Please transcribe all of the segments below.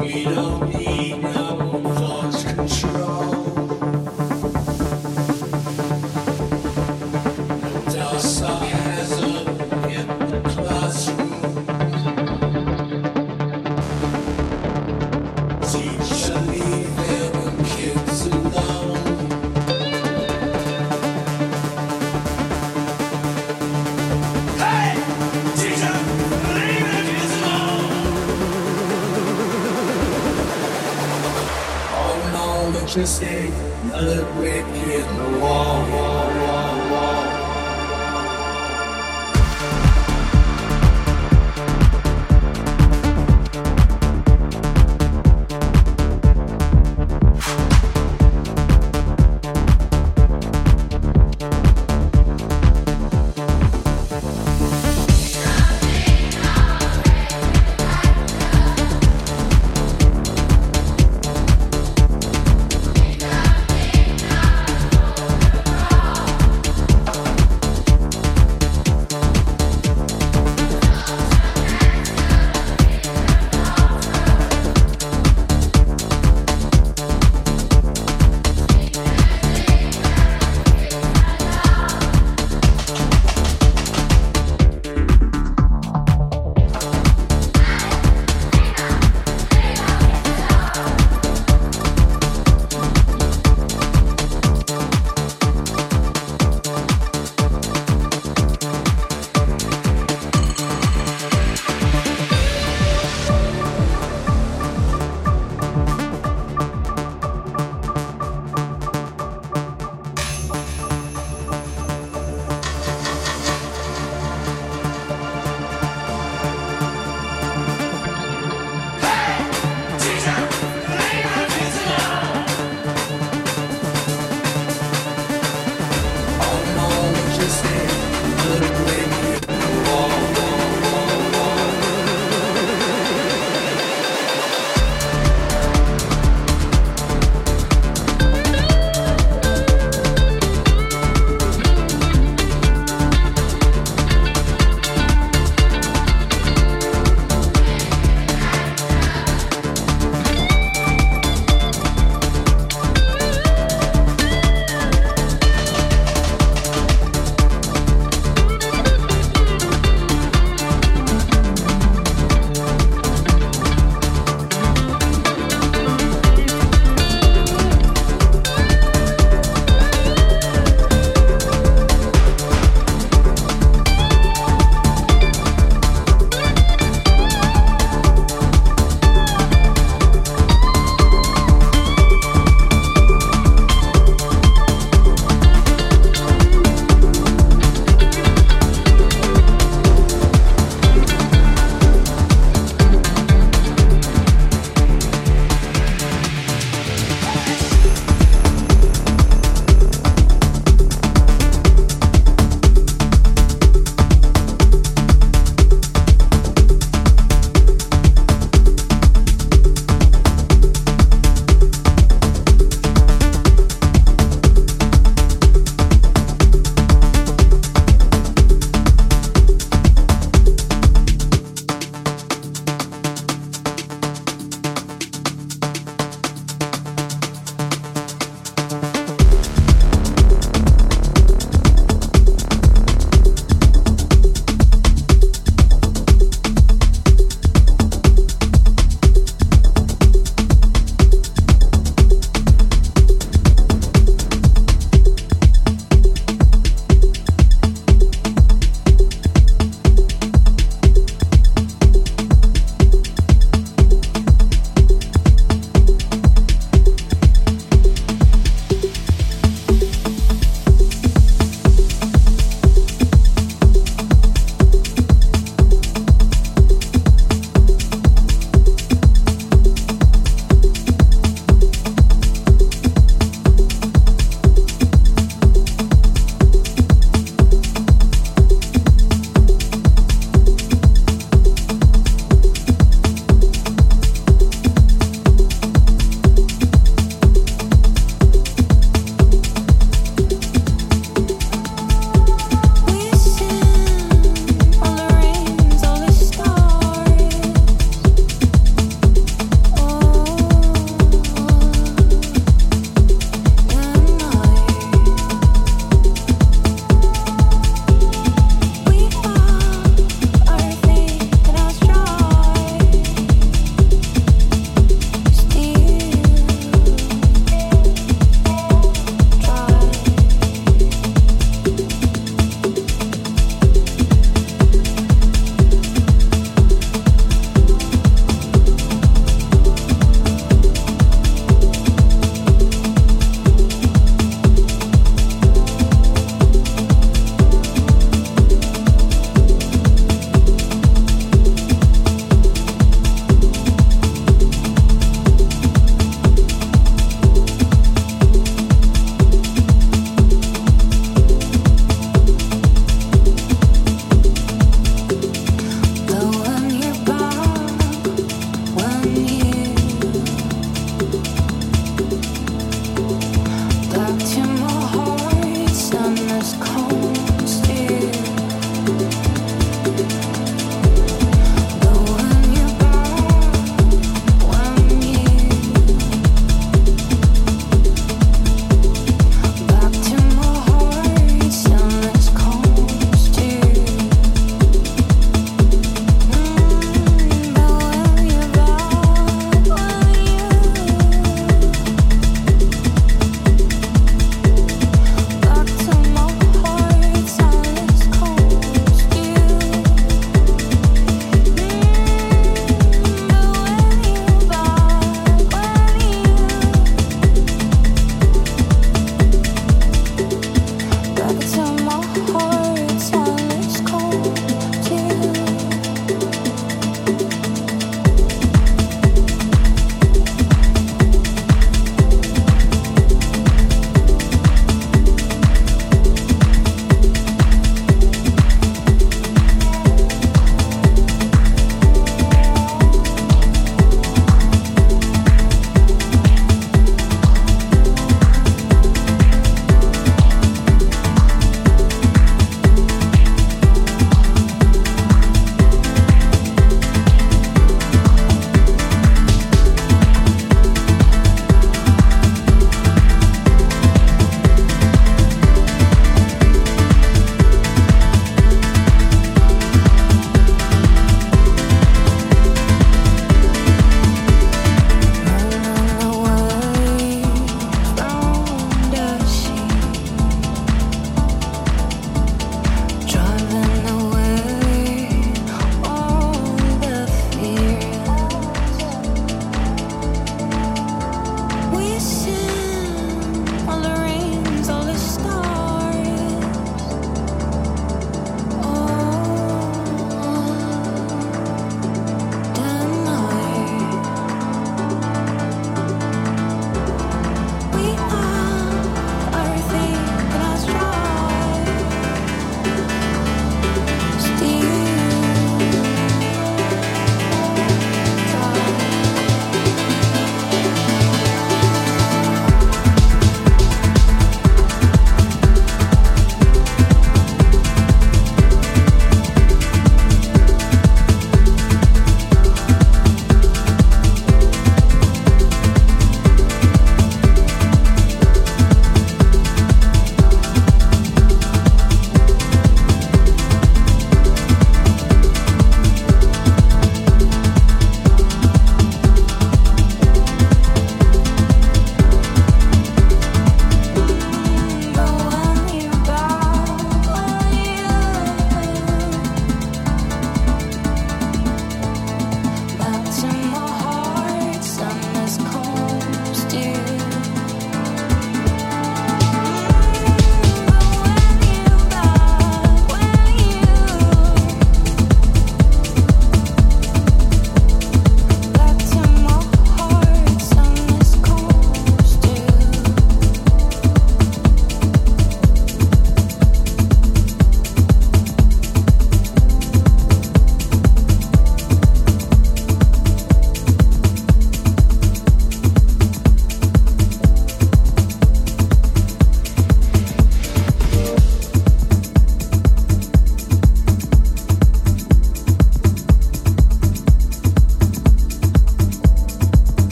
We don't need no thought control. And our sarcasm in the classroom. Teacher, leave them kids alone. Just take another brick in the wall.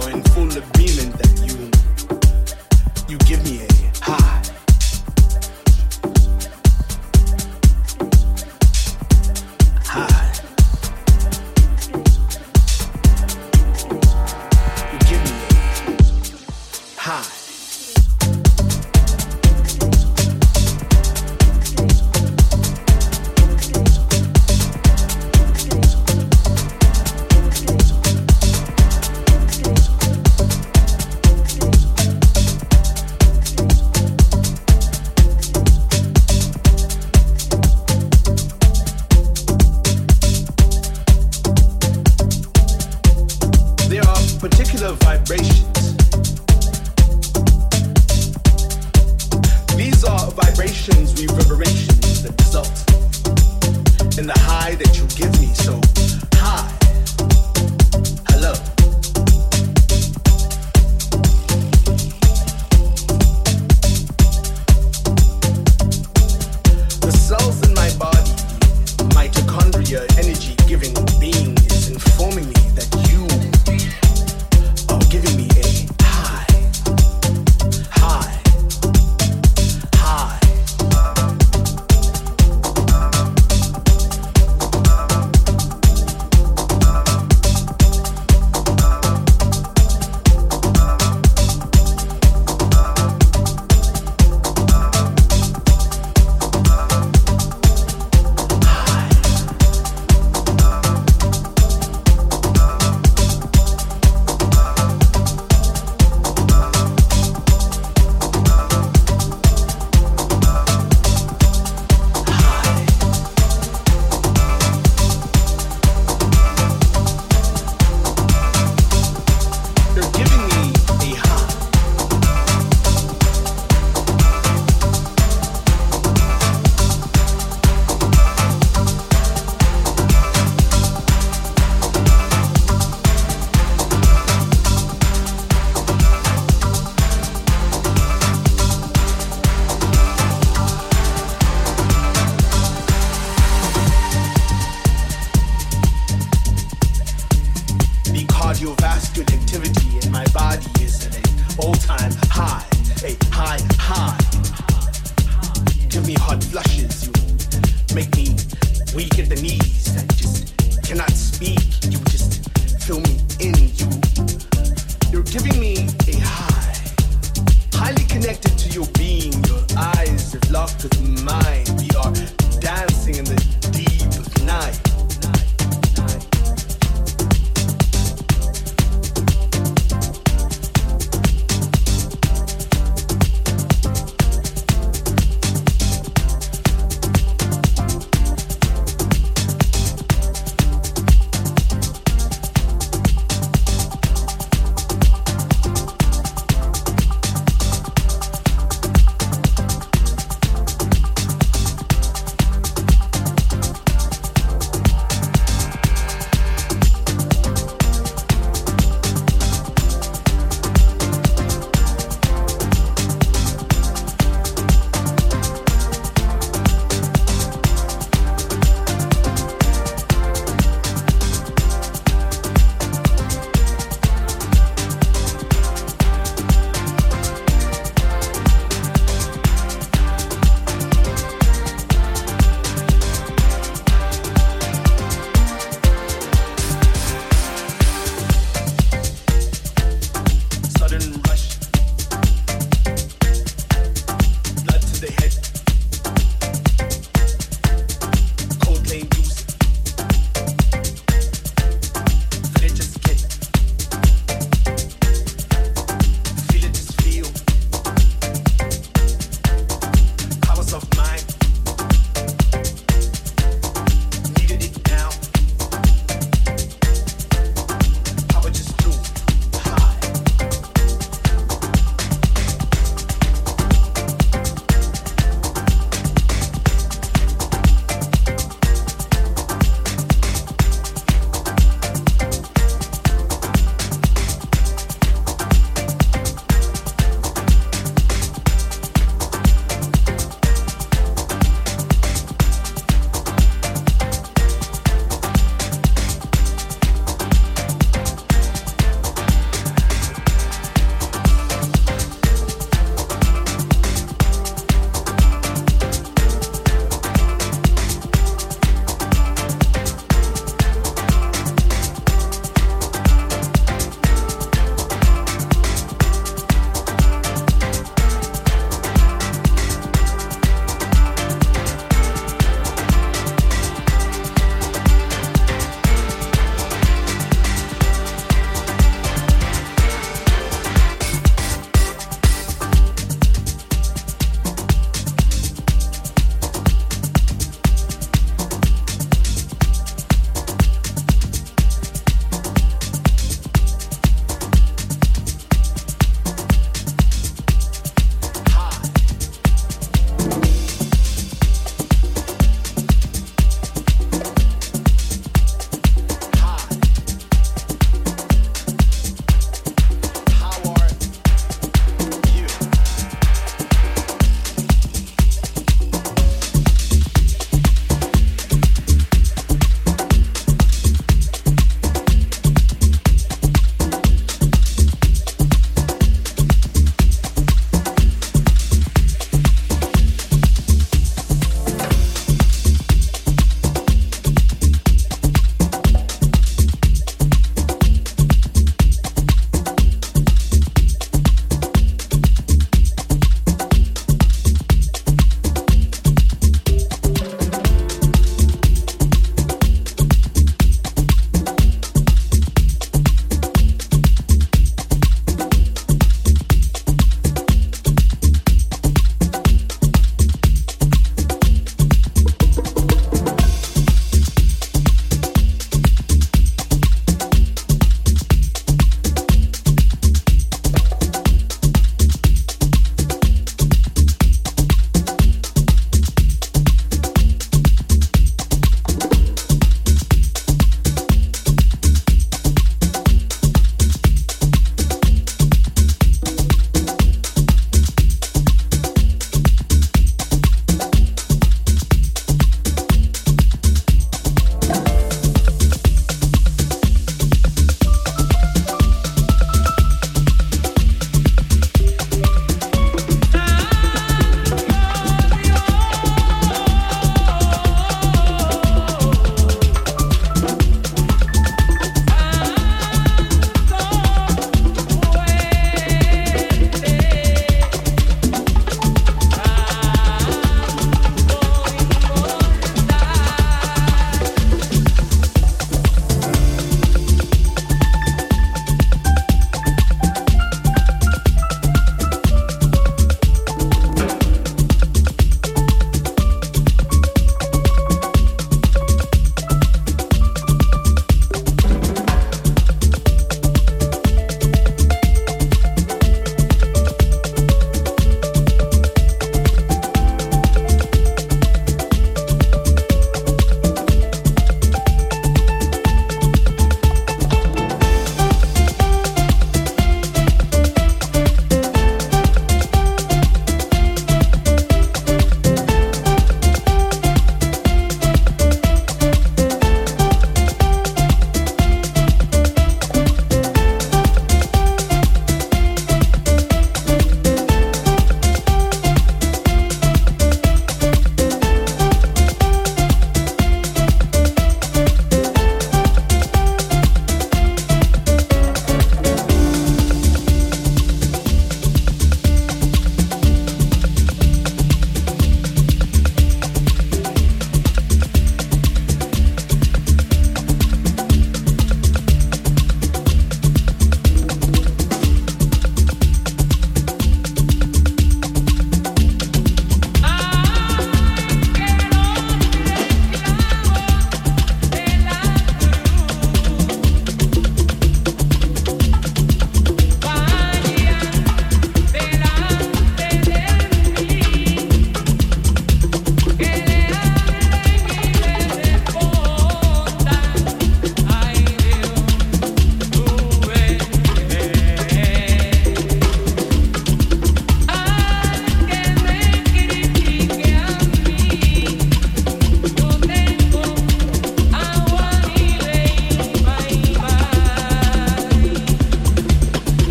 You're in full agreement that you give me a high.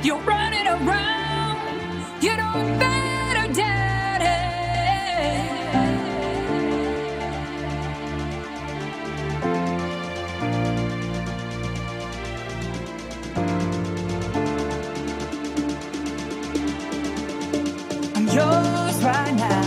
You're running around, you don't better dead end. I'm yours right now.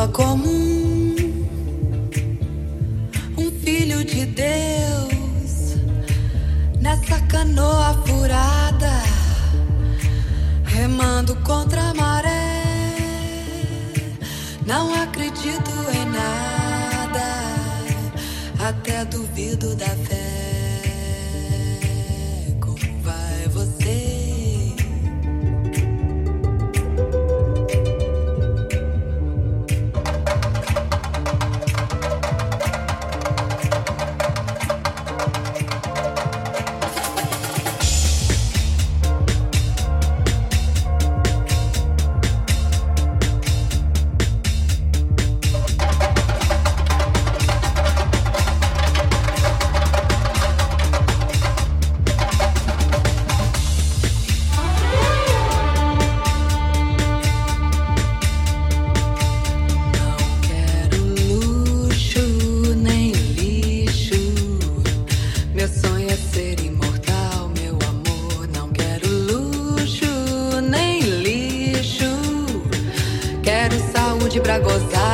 pessoa comum, um filho de Deus, nessa canoa furada, remando contra a maré. Não acredito em nada, até duvido da fé. Como vai você? Pra gozar.